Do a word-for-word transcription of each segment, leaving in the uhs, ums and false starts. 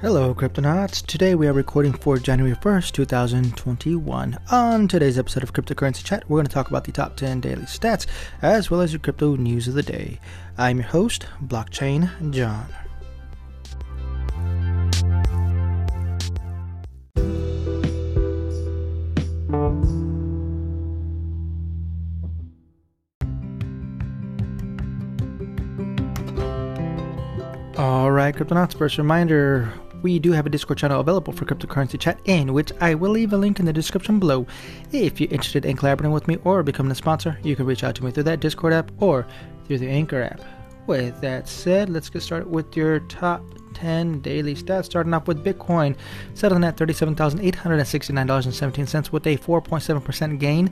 Hello Cryptonauts, today we are recording for January first, two thousand twenty-one. On today's episode of Cryptocurrency Chat, we're going to talk about the top ten daily stats, as well as your crypto news of the day. I'm your host, Blockchain John. Alright Cryptonauts, first reminder, we do have a Discord channel available for Cryptocurrency Chat, in which I will leave a link in the description below. If you're interested in collaborating with me or becoming a sponsor, you can reach out to me through that Discord app or through the Anchor app. With that said, let's get started with your top ten daily stats, starting off with Bitcoin, settling at thirty-seven thousand eight hundred sixty-nine dollars and seventeen cents with a four point seven percent gain.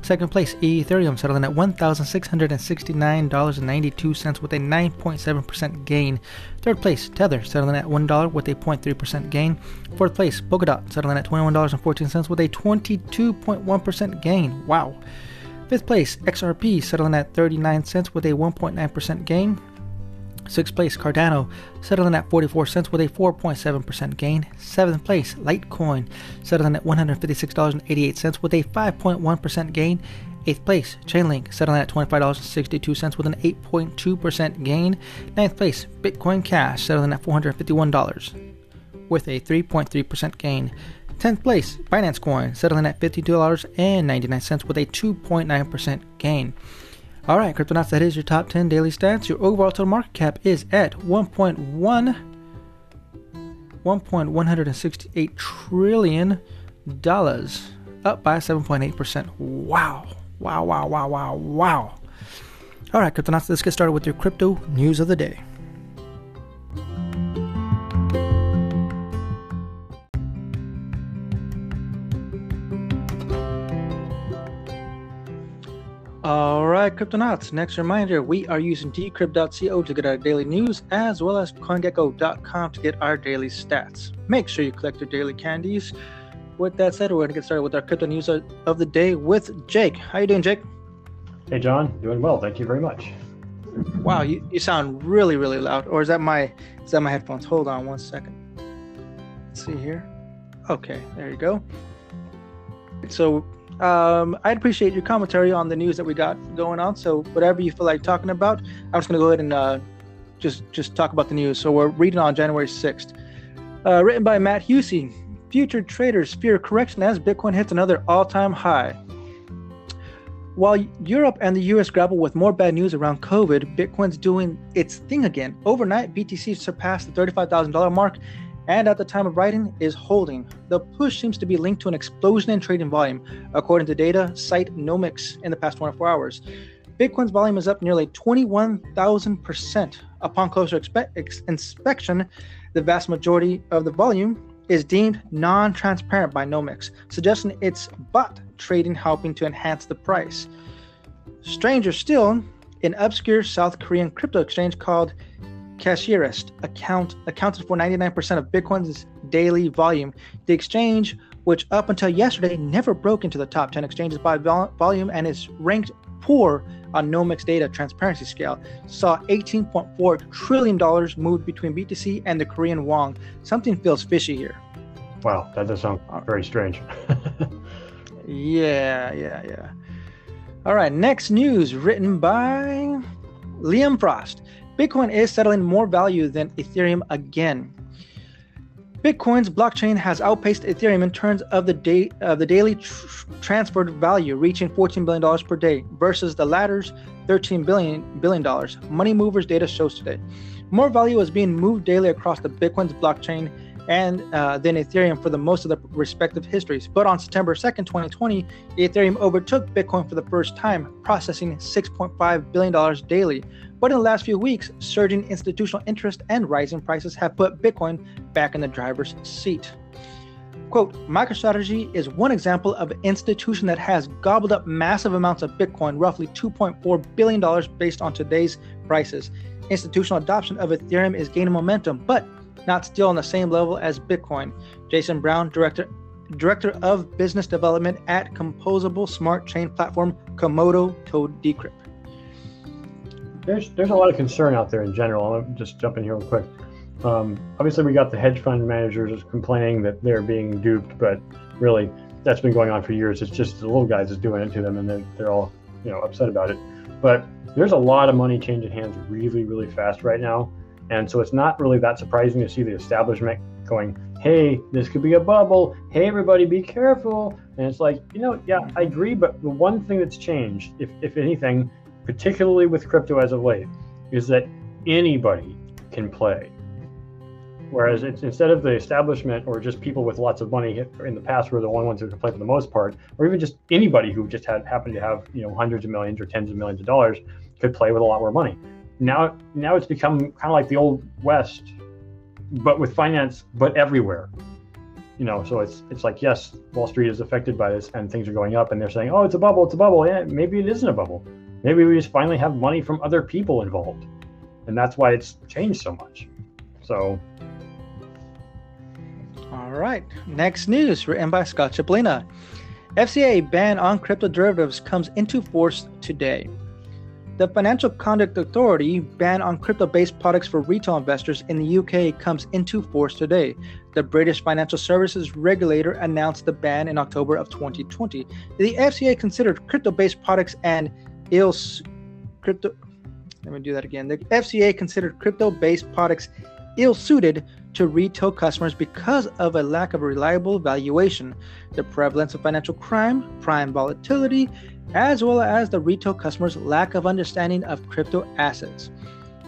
Second place, Ethereum, settling at one thousand six hundred sixty-nine dollars and ninety-two cents with a nine point seven percent gain. Third place, Tether, settling at one dollar with a zero point three percent gain. Fourth place, Polkadot, settling at twenty-one dollars and fourteen cents with a twenty-two point one percent gain. Wow. Fifth place, X R P, settling at thirty-nine cents with a one point nine percent gain. Sixth place, Cardano, settling at forty-four cents with a four point seven percent gain. Seventh place, Litecoin, settling at one hundred fifty-six dollars and eighty-eight cents with a five point one percent gain. Eighth place, Chainlink, settling at twenty-five dollars and sixty-two cents with an eight point two percent gain. Ninth place, Bitcoin Cash, settling at four hundred fifty-one dollars with a three point three percent gain. tenth place, Binance Coin, settling at fifty-two dollars and ninety-nine cents with a two point nine percent gain. Alright, Cryptonauts, that is your top ten daily stats. Your overall total market cap is at one point one one six eight trillion dollars, up by seven point eight percent. Wow. Wow, wow, wow, wow, wow. Alright, Cryptonauts, let's get started with your crypto news of the day. Alright Cryptonauts, next reminder, we are using decrypt dot co to get our daily news, as well as coingecko dot com to get our daily stats. Make sure you collect your daily candies. With that said, we're going to get started with our crypto news of the day with Jake. How you doing, Jake? Hey John, doing well, thank you very much. Wow, you, you sound really, really loud. Or is that my is that my headphones? Hold on one second. Let's see here. Okay, there you go. So Um, I'd appreciate your commentary on the news that we got going on. So whatever you feel like talking about, I'm just going to go ahead and uh, just just talk about the news. So we're reading on January sixth. Uh, written by Matt Husey. Future traders fear correction as Bitcoin hits another all-time high. While Europe and the U S grapple with more bad news around COVID, Bitcoin's doing its thing again. Overnight, B T C surpassed the thirty-five thousand dollars mark, and at the time of writing, is holding. The push seems to be linked to an explosion in trading volume, according to data site Nomics in the past twenty-four hours. Bitcoin's volume is up nearly twenty-one thousand percent. Upon closer expe- ex- inspection, the vast majority of the volume is deemed non-transparent by Nomics, suggesting it's bot trading helping to enhance the price. Stranger still, an obscure South Korean crypto exchange called Cashierist account accounted for ninety-nine percent of Bitcoin's daily volume. The exchange, which up until yesterday never broke into the top ten exchanges by vol- volume and is ranked poor on Nomics data transparency scale, saw eighteen point four trillion dollars moved between B T C and the Korean won. Something feels fishy here. Wow, that does sound very strange. yeah, yeah, yeah. All right, next news written by Liam Frost. Bitcoin is settling more value than Ethereum again. Bitcoin's blockchain has outpaced Ethereum in terms of the, day, of the daily tr- transferred value, reaching fourteen billion dollars per day versus the latter's thirteen billion dollars, Money Movers data shows today. More value is being moved daily across the Bitcoin's blockchain and uh, then Ethereum for the most of the respective histories. But on September second, twenty twenty, Ethereum overtook Bitcoin for the first time, processing six point five billion dollars daily. But in the last few weeks, surging institutional interest and rising prices have put Bitcoin back in the driver's seat. Quote, MicroStrategy is one example of an institution that has gobbled up massive amounts of Bitcoin, roughly two point four billion dollars based on today's prices. Institutional adoption of Ethereum is gaining momentum, but not still on the same level as Bitcoin. Jason Brown, director director of business development at composable smart chain platform Komodo, told Decrypt. There's there's a lot of concern out there in general. I'll just jump in here real quick. Um, obviously, we got the hedge fund managers complaining that they're being duped, but really, that's been going on for years. It's just the little guys is doing it to them, and they're, they're all, you know, upset about it. But there's a lot of money changing hands really, really fast right now. And so it's not really that surprising to see the establishment going, hey, this could be a bubble. Hey, everybody, be careful. And it's like, you know, yeah, I agree. But the one thing that's changed, if, if anything, particularly with crypto as of late, is that anybody can play. Whereas it's instead of the establishment or just people with lots of money in the past were the only ones who could play for the most part, or even just anybody who just had happened to have, you know, hundreds of millions or tens of millions of dollars could play with a lot more money. Now, now it's become kind of like the old West, but with finance, but everywhere, you know. So it's it's like, yes, Wall Street is affected by this and things are going up, and they're saying, oh, it's a bubble, it's a bubble. Yeah, maybe it isn't a bubble. Maybe we just finally have money from other people involved, and that's why it's changed so much. So. All right, next news written by Scott Chipolina. F C A ban on crypto derivatives comes into force today. The Financial Conduct Authority ban on crypto-based products for retail investors in the U K comes into force today. The British financial services regulator announced the ban in October of twenty twenty. The F C A considered crypto-based products and ills crypto. Let me do that again. The F C A considered crypto-based products ill-suited to retail customers because of a lack of reliable valuation, the prevalence of financial crime, prime volatility, as well as the retail customer's lack of understanding of crypto assets.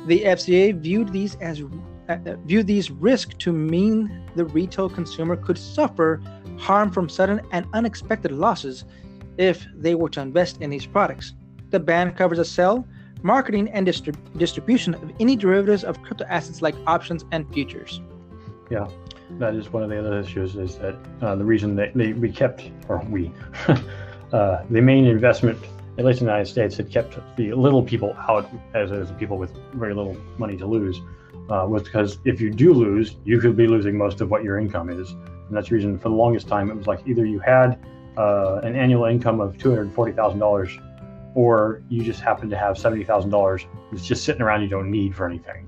The F C A viewed these as uh, viewed these risks to mean the retail consumer could suffer harm from sudden and unexpected losses if they were to invest in these products. The ban covers a sale, marketing, and distri- distribution of any derivatives of crypto assets like options and futures. Yeah, that is one of the other issues, is that uh, the reason that they, we kept, or we, uh, the main investment, at least in the United States, that kept the little people out, as, as people with very little money to lose, uh, was because if you do lose, you could be losing most of what your income is. And that's the reason for the longest time, it was like either you had uh, an annual income of two hundred forty thousand dollars or you just happen to have seventy thousand dollars that's just sitting around you don't need for anything.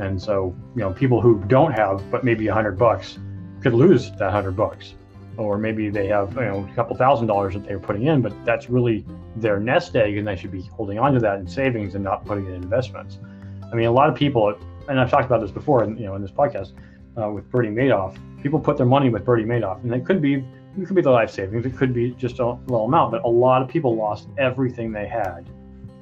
And so, you know, people who don't have, but maybe a hundred bucks could lose that hundred bucks, or maybe they have, you know, a couple thousand dollars that they're putting in, but that's really their nest egg, and they should be holding onto that in savings and not putting it in investments. I mean, a lot of people, and I've talked about this before, in, you know, in this podcast uh, with Bernie Madoff, people put their money with Bernie Madoff, and it could be, it could be the life savings, it could be just a little amount, but a lot of people lost everything they had,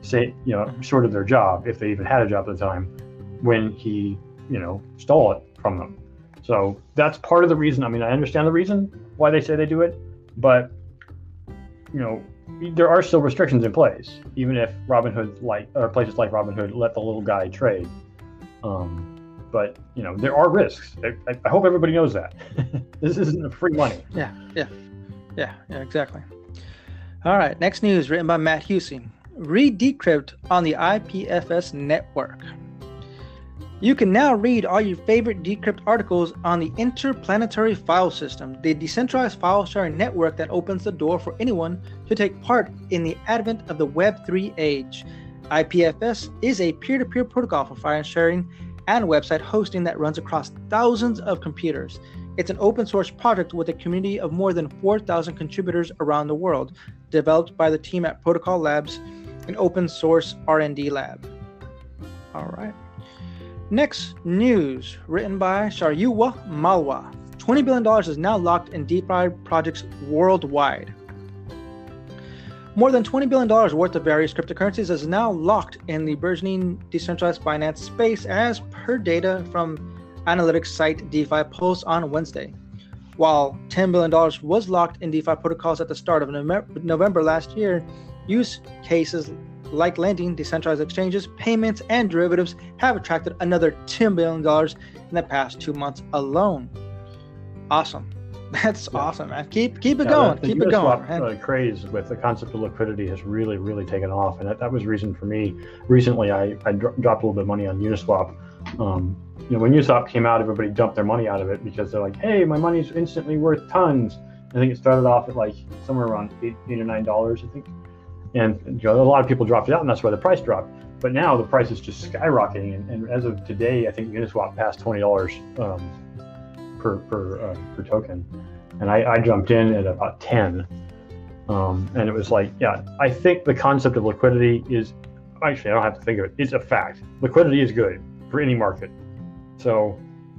say, you know, short of their job, if they even had a job at the time, when he, you know, stole it from them. So that's part of the reason. I mean, I understand the reason why they say they do it, but, you know, there are still restrictions in place, even if Robin Hood, like, or places like Robin Hood, let the little guy trade. Um, but, you know, there are risks. I, I hope everybody knows that. This isn't a free money. Yeah, yeah, yeah, yeah, exactly. All right, next news written by Matt Husey. Read Decrypt on the I P F S network. You can now read all your favorite Decrypt articles on the Interplanetary File System, the decentralized file sharing network that opens the door for anyone to take part in the advent of the Web three age. I P F S is a peer-to-peer protocol for file sharing and website hosting that runs across thousands of computers. It's an open-source project with a community of more than four thousand contributors around the world, developed by the team at Protocol Labs, an open-source R and D lab. All right. Next news written by Sharyuwa Malwa. twenty billion dollars is now locked in DeFi projects worldwide. More than twenty billion dollars worth of various cryptocurrencies is now locked in the burgeoning decentralized finance space, as per data from analytics site DeFi Pulse on Wednesday. While ten billion dollars was locked in DeFi protocols at the start of November last year, use cases like lending, decentralized exchanges, payments, and derivatives have attracted another ten billion dollars in the past two months alone. Awesome. That's yeah. awesome, man. Keep keep it yeah, going. The keep Uniswap, it going. The uh, craze with the concept of liquidity has really, really taken off. And that, that was the reason for me. Recently, I, I dro- dropped a little bit of money on Uniswap. Um, you know, when Uniswap came out, everybody dumped their money out of it because they're like, hey, my money's instantly worth tons. I think it started off at like somewhere around eight, eight or nine dollars, I think. And you know, a lot of people dropped it out, and that's why the price dropped. But now the price is just skyrocketing. And, and as of today, I think Uniswap passed twenty dollars um, per per, uh, per token. And I, I jumped in at about ten. Um, and it was like, yeah, I think the concept of liquidity is, actually, I don't have to think of it. It's a fact. Liquidity is good for any market. So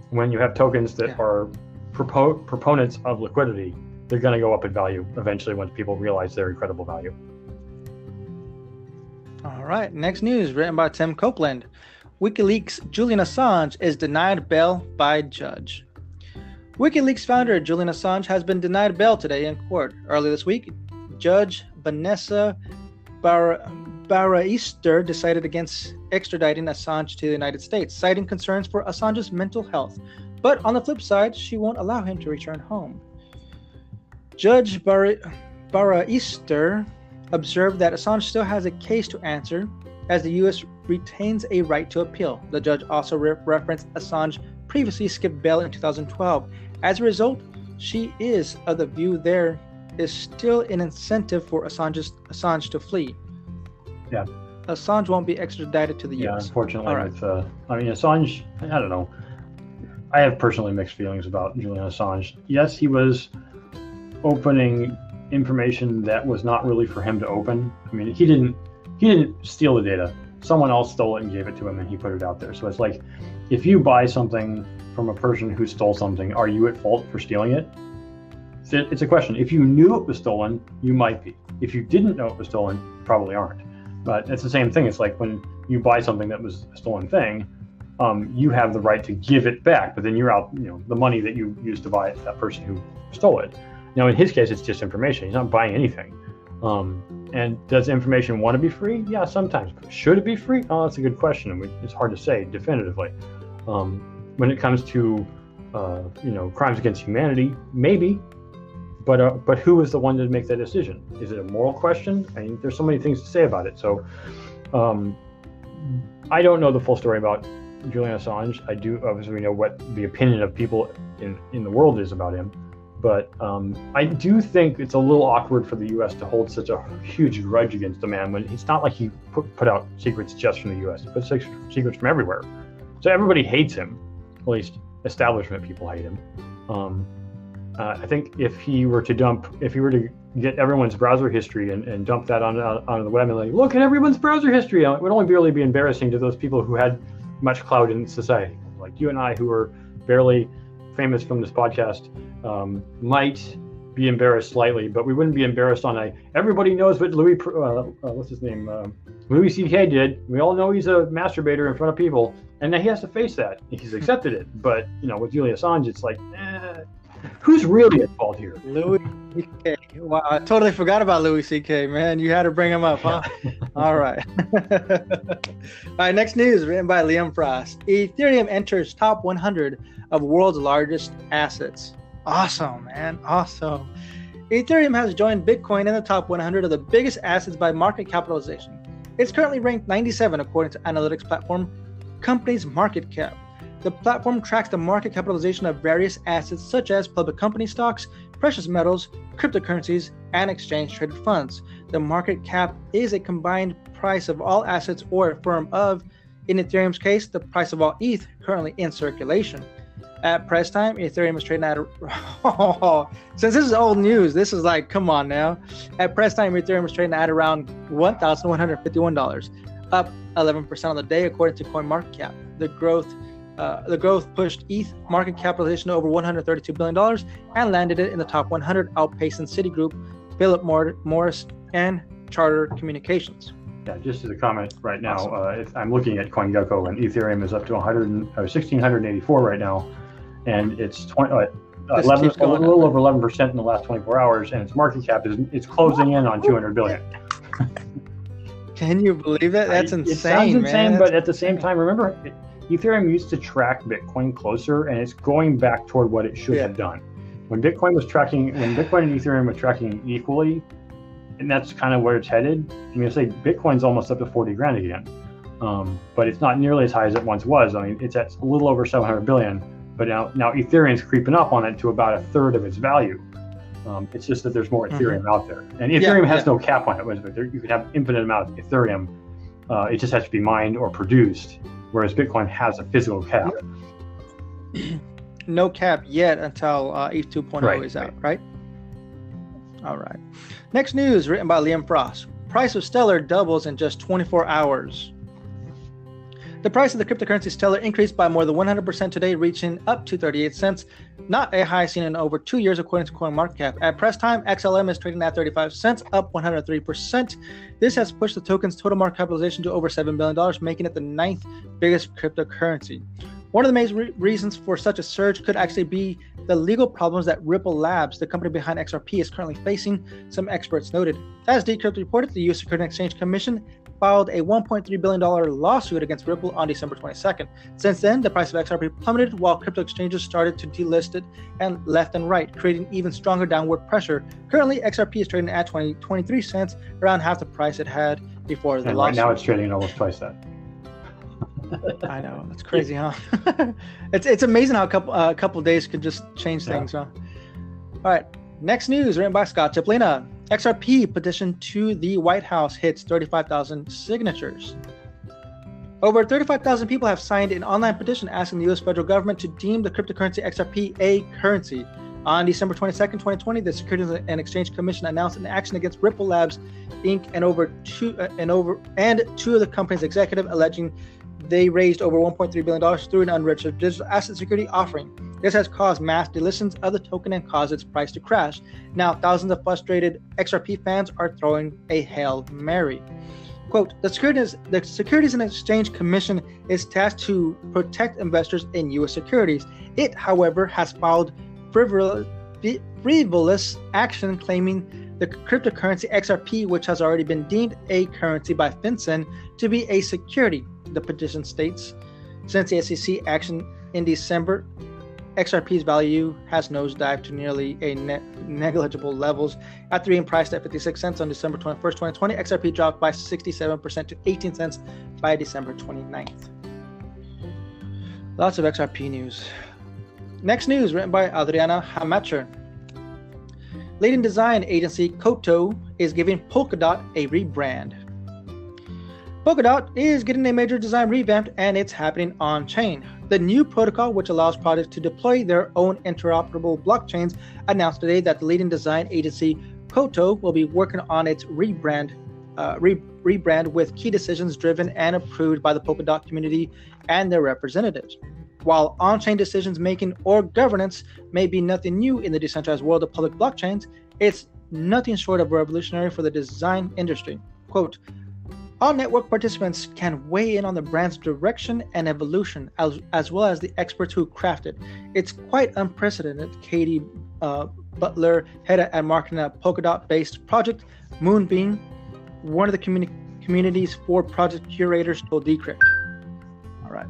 when you have tokens that yeah. are propo- proponents of liquidity, they're going to go up in value eventually once people realize their incredible value. All right. Next news written by Tim Copeland. WikiLeaks' Julian Assange is denied bail by judge. WikiLeaks founder Julian Assange has been denied bail today in court. Earlier this week, Judge Vanessa Bar- Baraister decided against extraditing Assange to the United States, citing concerns for Assange's mental health. But on the flip side, she won't allow him to return home. Judge Bar- Baraister observed that Assange still has a case to answer, as the U S retains a right to appeal. The judge also re- referenced Assange previously skipped bail in two thousand twelve. As a result, she is of the view there is still an incentive for Assange's, Assange to flee. Yeah, Assange won't be extradited to the yeah, U S. Yeah, unfortunately, right. with, uh, I mean, Assange, I don't know. I have personally mixed feelings about Julian Assange. Yes, he was opening information that was not really for him to open. I mean, he didn't he didn't steal the data. Someone else stole it and gave it to him, and he put it out there. So it's like, if you buy something from a person who stole something, are you at fault for stealing it? It's a question. If you knew it was stolen, you might be. If you didn't know it was stolen, you probably aren't. But it's the same thing. It's like when you buy something that was a stolen thing, um, you have the right to give it back, but then you're out, you know, the money that you used to buy it, that person who stole it. Now, in his case, it's just information. He's not buying anything. Um, and does information want to be free? Yeah, sometimes. Should it be free? Oh, that's a good question. It's hard to say definitively. Um, when it comes to, uh, you know, crimes against humanity, maybe. But uh, but who is the one to make that decision? Is it a moral question? I mean, there's so many things to say about it. So um, I don't know the full story about Julian Assange. I do obviously know what the opinion of people in, in the world is about him. But um, I do think it's a little awkward for the U S to hold such a huge grudge against a man when it's not like he put, put out secrets just from the U S. He put secrets from everywhere. So everybody hates him, at least establishment people hate him. Um, uh, I think if he were to dump, if he were to get everyone's browser history and, and dump that on, on, on the web and like, look at everyone's browser history, it would only really be embarrassing to those people who had much clout in society. Like you and I, who are barely famous from this podcast, um, might be embarrassed slightly, but we wouldn't be embarrassed on a, everybody knows what Louis, uh, uh, what's his name? Uh, Louis C K did. We all know he's a masturbator in front of people, and he has to face that. He's accepted it. But, you know, with Julian Assange, it's like, eh, who's really at fault here? Louis C K. Wow, I totally forgot about Louis C K, man. You had to bring him up, huh? All right. All right, next news written by Liam Frost. Ethereum enters top one hundred of world's largest assets. Awesome, man. Awesome. Ethereum has joined Bitcoin in the top one hundred of the biggest assets by market capitalization. It's currently ranked ninety-seven according to analytics platform CoinMarketCap. The platform tracks the market capitalization of various assets such as public company stocks, precious metals, cryptocurrencies, and exchange-traded funds. The market cap is a combined price of all assets or a firm of, in Ethereum's case, the price of all E T H currently in circulation. At press time, Ethereum is trading at a, oh, since this is old news, this is like, come on now. At press time, Ethereum is trading at around one thousand one hundred fifty-one dollars, up eleven percent on the day, according to CoinMarketCap. The growth, uh, the growth pushed E T H market capitalization to over one hundred thirty-two billion dollars and landed it in the top one hundred, outpacing Citigroup, Philip Morris, and Charter Communications. Yeah, just as a comment right now, awesome. uh, I'm looking at CoinGecko, and Ethereum is up to one thousand six hundred eighty-four right now. And it's twenty, uh, eleven, a little up, over eleven percent in the last twenty-four hours, and its market cap is it's closing in on two hundred billion. Can you believe it? That's insane. I, it sounds insane, man. But That's at the same insane. time, remember, it, Ethereum used to track Bitcoin closer, and it's going back toward what it should yeah. have done. When Bitcoin was tracking, when Bitcoin and Ethereum were tracking equally, and that's kind of where it's headed. I'm gonna say Bitcoin's almost up to forty grand again, um, but it's not nearly as high as it once was. I mean, it's at a little over seven hundred billion. But now, now Ethereum's creeping up on it to about a third of its value. Um, it's just that there's more Ethereum mm-hmm. out there, and Ethereum yeah, has yeah. no cap on it. But there, you could have infinite amount of Ethereum, Uh, it just has to be mined or produced, whereas Bitcoin has a physical cap. No cap yet until uh, E T H two point oh right, is out, right? right? All right. Next news written by Liam Frost. Price of Stellar doubles in just twenty-four hours. The price of the cryptocurrency Stellar increased by more than one hundred percent today, reaching up to thirty-eight cents, not a high seen in over two years according to CoinMarketCap. At press time, X L M is trading at thirty-five cents, up one hundred three percent. This has pushed the token's total market capitalization to over seven billion dollars, making it the ninth biggest cryptocurrency. One of the main re- reasons for such a surge could actually be the legal problems that Ripple Labs, the company behind X R P, is currently facing, some experts noted. As Decrypt reported, the U S Securities and Exchange Commission filed a one point three billion dollars lawsuit against Ripple on December twenty-second. Since then, the price of X R P plummeted while crypto exchanges started to delist it and left and right, creating even stronger downward pressure. Currently, X R P is trading at twenty-three cents, around half the price it had before the and lawsuit. Right now it's trading at almost twice that. I know, that's crazy, huh? it's it's amazing how a couple uh, a couple days could just change things, yeah. huh? All right, next news written by Scott Chipolina. X R P petition to the White House hits thirty-five thousand signatures. Over thirty-five thousand people have signed an online petition asking the U S federal government to deem the cryptocurrency X R P a currency. On December twenty-second, twenty twenty, the Securities and Exchange Commission announced an action against Ripple Labs, Incorporated, and over two uh, and over and two of the company's executives, alleging they raised over one point three billion dollars through an unregistered digital asset security offering. This has caused mass delistings of the token and caused its price to crash. Now, thousands of frustrated X R P fans are throwing a Hail Mary. Quote, the Securities, the Securities and Exchange Commission is tasked to protect investors in U S securities. It, however, has filed frivolous, frivolous action claiming the cryptocurrency X R P, which has already been deemed a currency by FinCEN, to be a security, the petition states. Since the S E C action in December, X R P's value has nosedived to nearly a net negligible levels. After being priced at fifty-six cents on December twenty-first, twenty twenty, X R P dropped by sixty-seven percent to eighteen cents by December twenty-ninth. Lots of X R P news. Next news written by Adriana Hamacher. Leading design agency Koto is giving Polkadot a rebrand. Polkadot is getting a major design revamped and it's happening on-chain. The new protocol, which allows projects to deploy their own interoperable blockchains, announced today that the leading design agency Koto will be working on its rebrand, uh, re- rebrand with key decisions driven and approved by the Polkadot community and their representatives. While on-chain decision-making or governance may be nothing new in the decentralized world of public blockchains, it's nothing short of revolutionary for the design industry. Quote, all network participants can weigh in on the brand's direction and evolution, as, as well as the experts who craft it. It's quite unprecedented, Katie uh, Butler, head of marketing at Polkadot-based project Moonbeam, one of the communi- community's four project curators, told Decrypt. All right.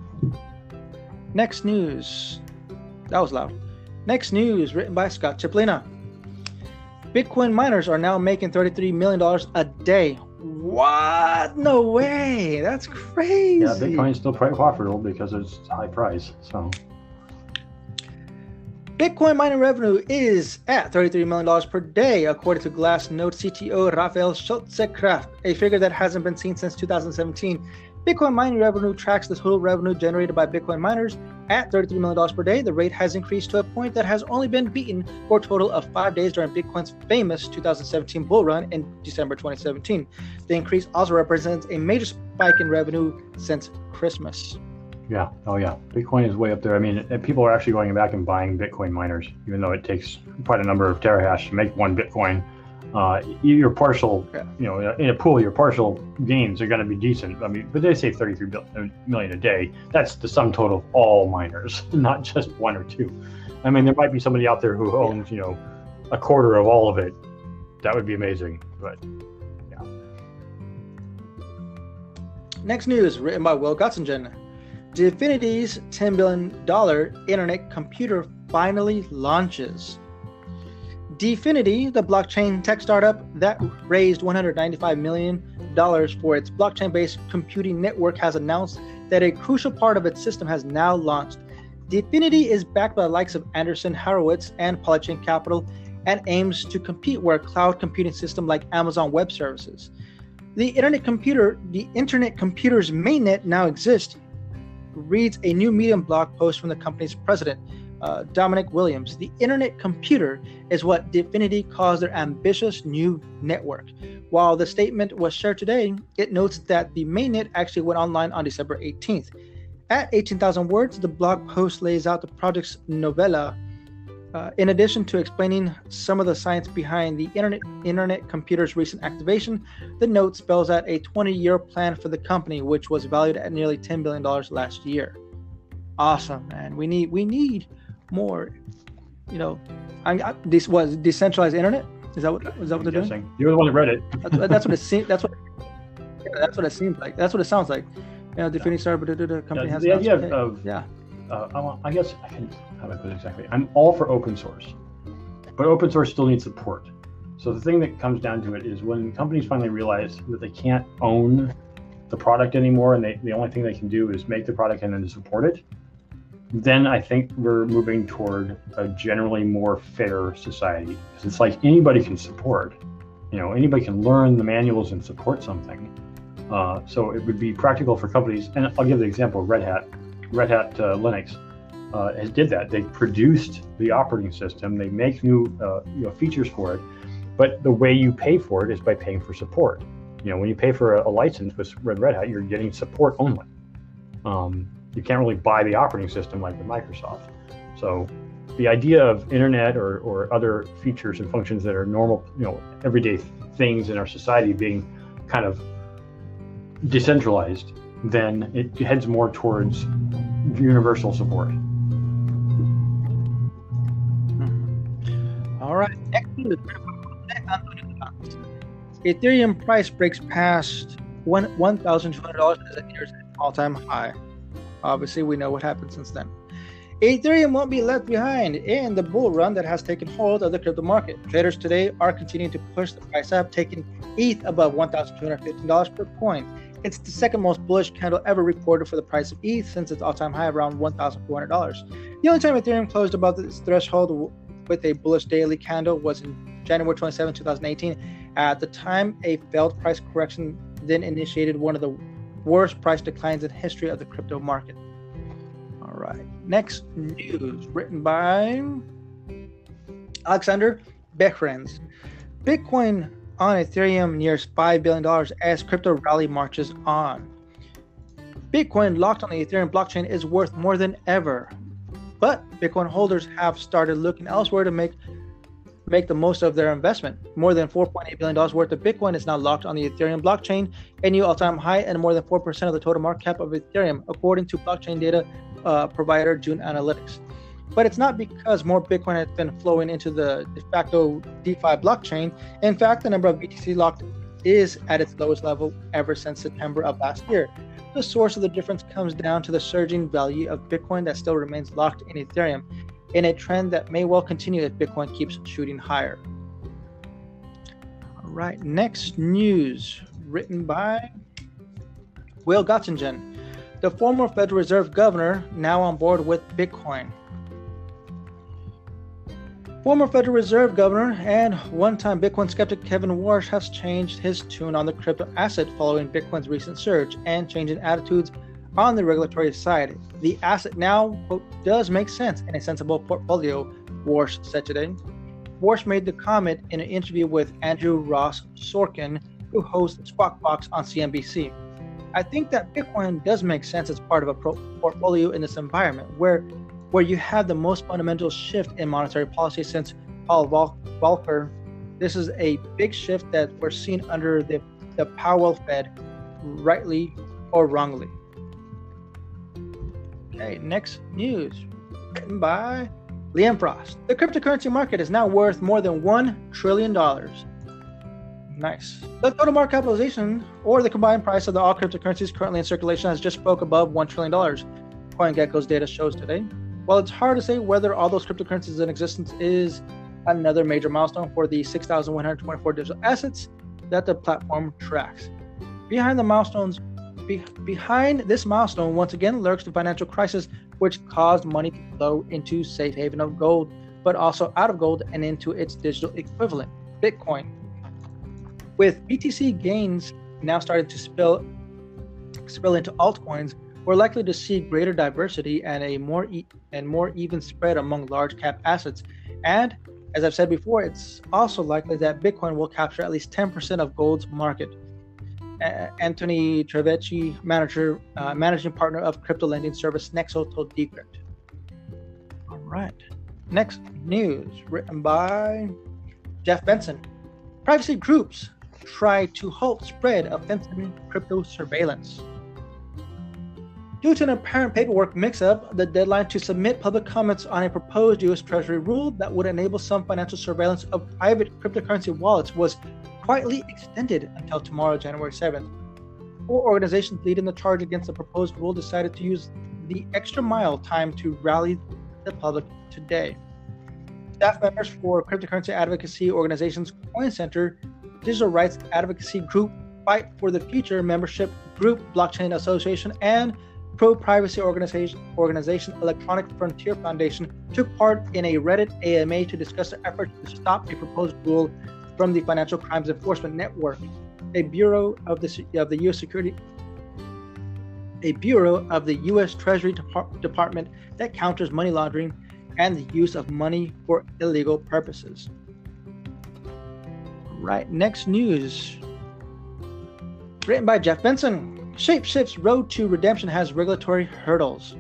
Next news, that was loud. Next news written by Scott Chipolina. Bitcoin miners are now making thirty-three million dollars a day. What? No way. That's crazy. Yeah, Bitcoin's still profitable because it's high price. So, Bitcoin mining revenue is at thirty-three million dollars per day, according to Glassnode C T O Rafael Schultze-Kraft, a figure that hasn't been seen since two thousand seventeen. Bitcoin mining revenue tracks the total revenue generated by Bitcoin miners at thirty-three million dollars per day. The rate has increased to a point that has only been beaten for a total of five days during Bitcoin's famous two thousand seventeen bull run in December twenty seventeen. The increase also represents a major spike in revenue since Christmas. Yeah. Oh, yeah. Bitcoin is way up there. I mean, people are actually going back and buying Bitcoin miners, even though it takes quite a number of terahash to make one Bitcoin. Uh, your partial, yeah. you know, in a pool, your partial gains are going to be decent. I mean, but they say thirty-three million a day. That's the sum total of all miners, not just one or two. I mean, there might be somebody out there who owns, you know, a quarter of all of it. That would be amazing. But yeah. Next news written by Will Gottingen. DFINITY's ten billion dollars internet computer finally launches. DFINITY, the blockchain tech startup that raised one hundred ninety-five million dollars for its blockchain-based computing network, has announced that a crucial part of its system has now launched. DFINITY is backed by the likes of Andreessen Horowitz and Polychain Capital and aims to compete with a cloud computing system like Amazon Web Services. The internet computer, the internet computer's mainnet now exists, reads a new Medium blog post from the company's president, uh, Dominic Williams. The internet computer is what DFINITY calls their ambitious new network. While the statement was shared today, it notes that the mainnet actually went online on December eighteenth. At eighteen thousand words, the blog post lays out the project's novella, uh, in addition to explaining some of the science behind the internet, internet computer's recent activation. The note spells out a twenty-year plan for the company, which was valued at nearly ten billion dollars last year. Awesome, man. We need we need more. You know, I, I, this was decentralized internet. Is that what is that what I'm they're guessing. doing? You're the one that read it. That's, that's what it seems. That's what. Yeah, that's what it seems like. That's what it sounds like. You know, DFINITY started, but the company yeah, has the idea of, of yeah. Uh, I, want, I guess I can how do I put it exactly. I'm all for open source, but open source still needs support. So the thing that comes down to it is when companies finally realize that they can't own the product anymore, and they, the only thing they can do is make the product and then support it. Then I think we're moving toward a generally more fair society. Because it's like anybody can support, you know, anybody can learn the manuals and support something. Uh, so it would be practical for companies. And I'll give the example of Red Hat. Red Hat uh, Linux uh, has did that. They produced the operating system. They make new uh, you know, features for it. But the way you pay for it is by paying for support. You know, when you pay for a, a license with Red Hat, you're getting support only. Um, You can't really buy the operating system like with Microsoft. So the idea of internet or, or other features and functions that are normal, you know, everyday things in our society being kind of decentralized, then it heads more towards universal support. All right. Ethereum price breaks past one thousand two hundred dollars and is at near all-time high. Obviously, we know what happened since then. Ethereum won't be left behind in the bull run that has taken hold of the crypto market. Traders today are continuing to push the price up, taking E T H above one thousand two hundred fifteen dollars per coin. It's the second most bullish candle ever recorded for the price of E T H since its all-time high around one thousand four hundred dollars. The only time Ethereum closed above this threshold with a bullish daily candle was in January twenty-seventh, twenty eighteen. At the time, a failed price correction then initiated one of the worst price declines in history of the crypto market. All right, next news written by Alexander Behrens. Bitcoin on Ethereum nears five billion dollars as crypto rally marches on. Bitcoin locked on the Ethereum blockchain is worth more than ever, but Bitcoin holders have started looking elsewhere to make make the most of their investment. More than four point eight billion dollars worth of Bitcoin is now locked on the Ethereum blockchain, a new all-time high and more than four percent of the total market cap of Ethereum, according to blockchain data uh, provider June Analytics. But it's not because more Bitcoin has been flowing into the de facto DeFi blockchain. In fact, the number of B T C locked is at its lowest level ever since September of last year. The source of the difference comes down to the surging value of Bitcoin that still remains locked in Ethereum, in a trend that may well continue if Bitcoin keeps shooting higher. All right, next news written by Will Gottingen, the former Federal Reserve governor now on board with Bitcoin. Former Federal Reserve governor and one-time Bitcoin skeptic Kevin Warsh has changed his tune on the crypto asset following Bitcoin's recent surge and change in attitudes on the regulatory side. The asset now, quote, does make sense in a sensible portfolio, Warsh said today. Warsh made the comment in an interview with Andrew Ross Sorkin, who hosts Squawk Box on C N B C. I think that Bitcoin does make sense as part of a pro- portfolio in this environment, where where you have the most fundamental shift in monetary policy since Paul Volcker. This is a big shift that we're seeing under the, the Powell Fed, rightly or wrongly. Okay, next news written by Liam Frost. The cryptocurrency market is now worth more than one trillion dollars. Nice. The total market capitalization, or the combined price of the all cryptocurrencies currently in circulation, has just broke above one trillion dollars, CoinGecko's data shows today. While it's hard to say whether all those cryptocurrencies in existence is another major milestone for the six thousand one hundred twenty-four digital assets that the platform tracks. Behind the milestones Be- behind this milestone, once again, lurks the financial crisis, which caused money to flow into safe haven of gold, but also out of gold and into its digital equivalent, Bitcoin. With B T C gains now started to spill spill into altcoins, we're likely to see greater diversity and a more e- and more even spread among large cap assets. And as I've said before, it's also likely that Bitcoin will capture at least ten percent of gold's market. Uh, Anthony Trevecchi, manager, uh, managing partner of crypto lending service Nexo, told Decrypt. All right. Next news, written by Jeff Benson. Privacy groups try to halt spread of sensitive crypto surveillance. Due to an apparent paperwork mix-up, the deadline to submit public comments on a proposed U S Treasury rule that would enable some financial surveillance of private cryptocurrency wallets was quietly extended until tomorrow, January seventh. Four organizations leading the charge against the proposed rule decided to use the extra mile time to rally the public today. Staff members for cryptocurrency advocacy organizations Coin Center, Digital Rights Advocacy Group, Fight for the Future Membership Group, Blockchain Association, and pro-privacy organization, organization Electronic Frontier Foundation took part in a Reddit A M A to discuss their effort to stop a proposed rule from the Financial Crimes Enforcement Network, a bureau of the of the U S Security, a bureau of the U S Treasury Depart- Department that counters money laundering and the use of money for illegal purposes. Right, next news, written by Jeff Benson. ShapeShift's road to redemption has regulatory hurdles.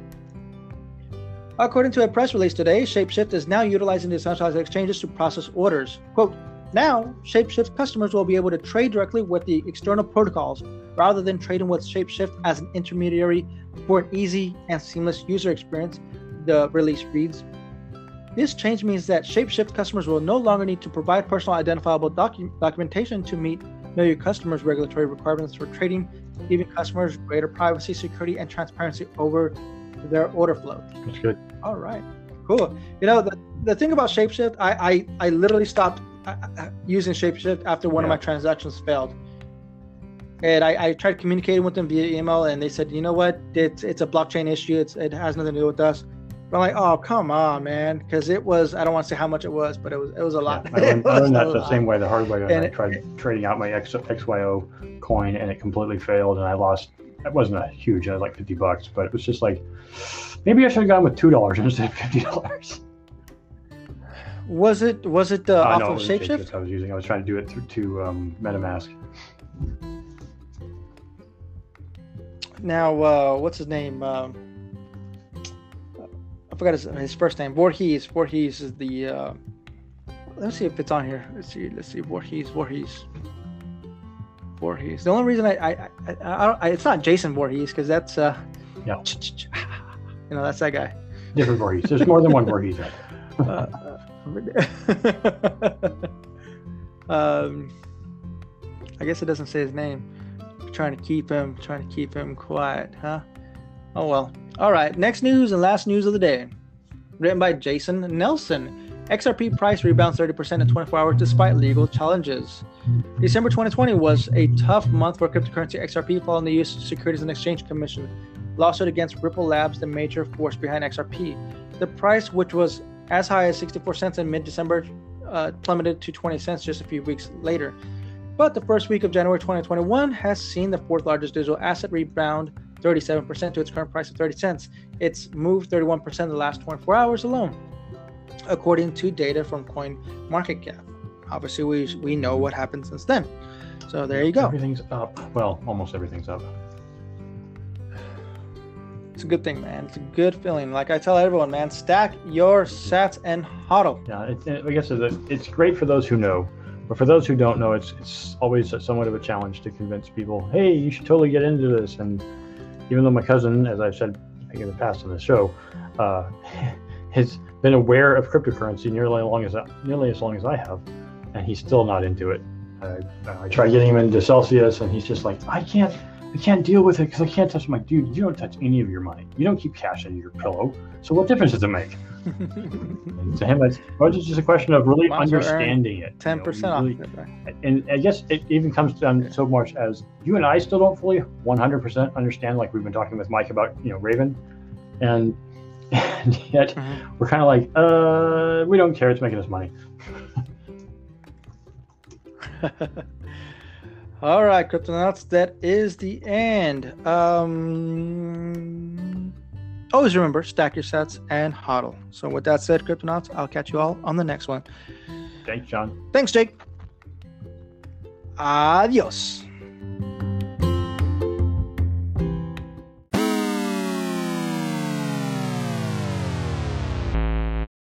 According to a press release today, ShapeShift is now utilizing decentralized exchanges to process orders. Quote, now, ShapeShift's customers will be able to trade directly with the external protocols rather than trading with ShapeShift as an intermediary for an easy and seamless user experience, the release reads. This change means that ShapeShift customers will no longer need to provide personal identifiable docu- documentation to meet Know Your Customer's regulatory requirements for trading, giving customers greater privacy, security, and transparency over their order flow. That's good. All right, cool. You know, the, the thing about ShapeShift, I I, I literally stopped uh, using ShapeShift after one yeah. of my transactions failed. And I, I tried communicating with them via email, and they said, you know what, it's it's a blockchain issue. It's It has nothing to do with us. But I'm like, oh, come on, man. Because it was, I don't want to say how much it was, but it was it was a lot. Yeah, I learned, I learned that the lot. same way, the hard way. And I tried it, trading out my X, XYO coin, and it completely failed. And I lost, it wasn't a huge, I was like fifty bucks, but it was just like, maybe I should have gone with two dollars instead of fifty dollars. Was it, was it uh, uh, off no, of ShapeShift? ShapeShift I was using. I was trying to do it through to um, MetaMask. Now, uh, what's his name? Um, I forgot his, his first name. Voorhees. Voorhees is the. Uh, let's see if it's on here. Let's see. Let's see. Voorhees. Voorhees. Voorhees. The only reason I, I, I, I, I it's not Jason Voorhees because that's. Uh, no. You know, that's that guy. Different Voorhees. There's more than one Voorhees. uh, um, I guess it doesn't say his name. I'm trying to keep him. Trying to keep him quiet, huh? Oh well. All right, next news and last news of the day. Written by Jason Nelson. X R P price rebounds thirty percent in twenty-four hours despite legal challenges. December twenty twenty was a tough month for cryptocurrency X R P following the U S Securities and Exchange Commission lawsuit against Ripple Labs, the major force behind X R P. The price, which was as high as sixty-four cents in mid-December, uh, plummeted to twenty cents just a few weeks later. But the first week of January twenty twenty-one has seen the fourth largest digital asset rebound thirty-seven percent to its current price of thirty cents. It's moved thirty-one percent in the last twenty-four hours alone, according to data from CoinMarketCap. Obviously, we we know what happened since then. So there you go. Everything's up. Well, almost everything's up. It's a good thing, man. It's a good feeling. Like I tell everyone, man, stack your sats and hodl. Yeah, it's, I guess it's great for those who know. But for those who don't know, it's it's always somewhat of a challenge to convince people, hey, you should totally get into this. And even though my cousin, as I've said in the past on the show, uh, has been aware of cryptocurrency nearly as long as nearly as long as I have, and he's still not into it. Uh, I try getting him into Celsius, and he's just like, I can't, I can't deal with it because I can't touch my dude. You don't touch any of your money. You don't keep cash in your pillow. So what difference does it make? To him, it's just a question of really Mine's understanding it. Ten percent off. Really, and I guess it even comes down yeah. so much as you and I still don't fully one hundred percent understand. Like we've been talking with Mike about, you know, Raven, and, and yet mm-hmm. we're kind of like, uh, we don't care. It's making us money. All right, Cryptonauts, that is the end. Um, always remember, stack your sats and hodl. So with that said, Cryptonauts, I'll catch you all on the next one. Thanks, John. Thanks, Jake. Adios.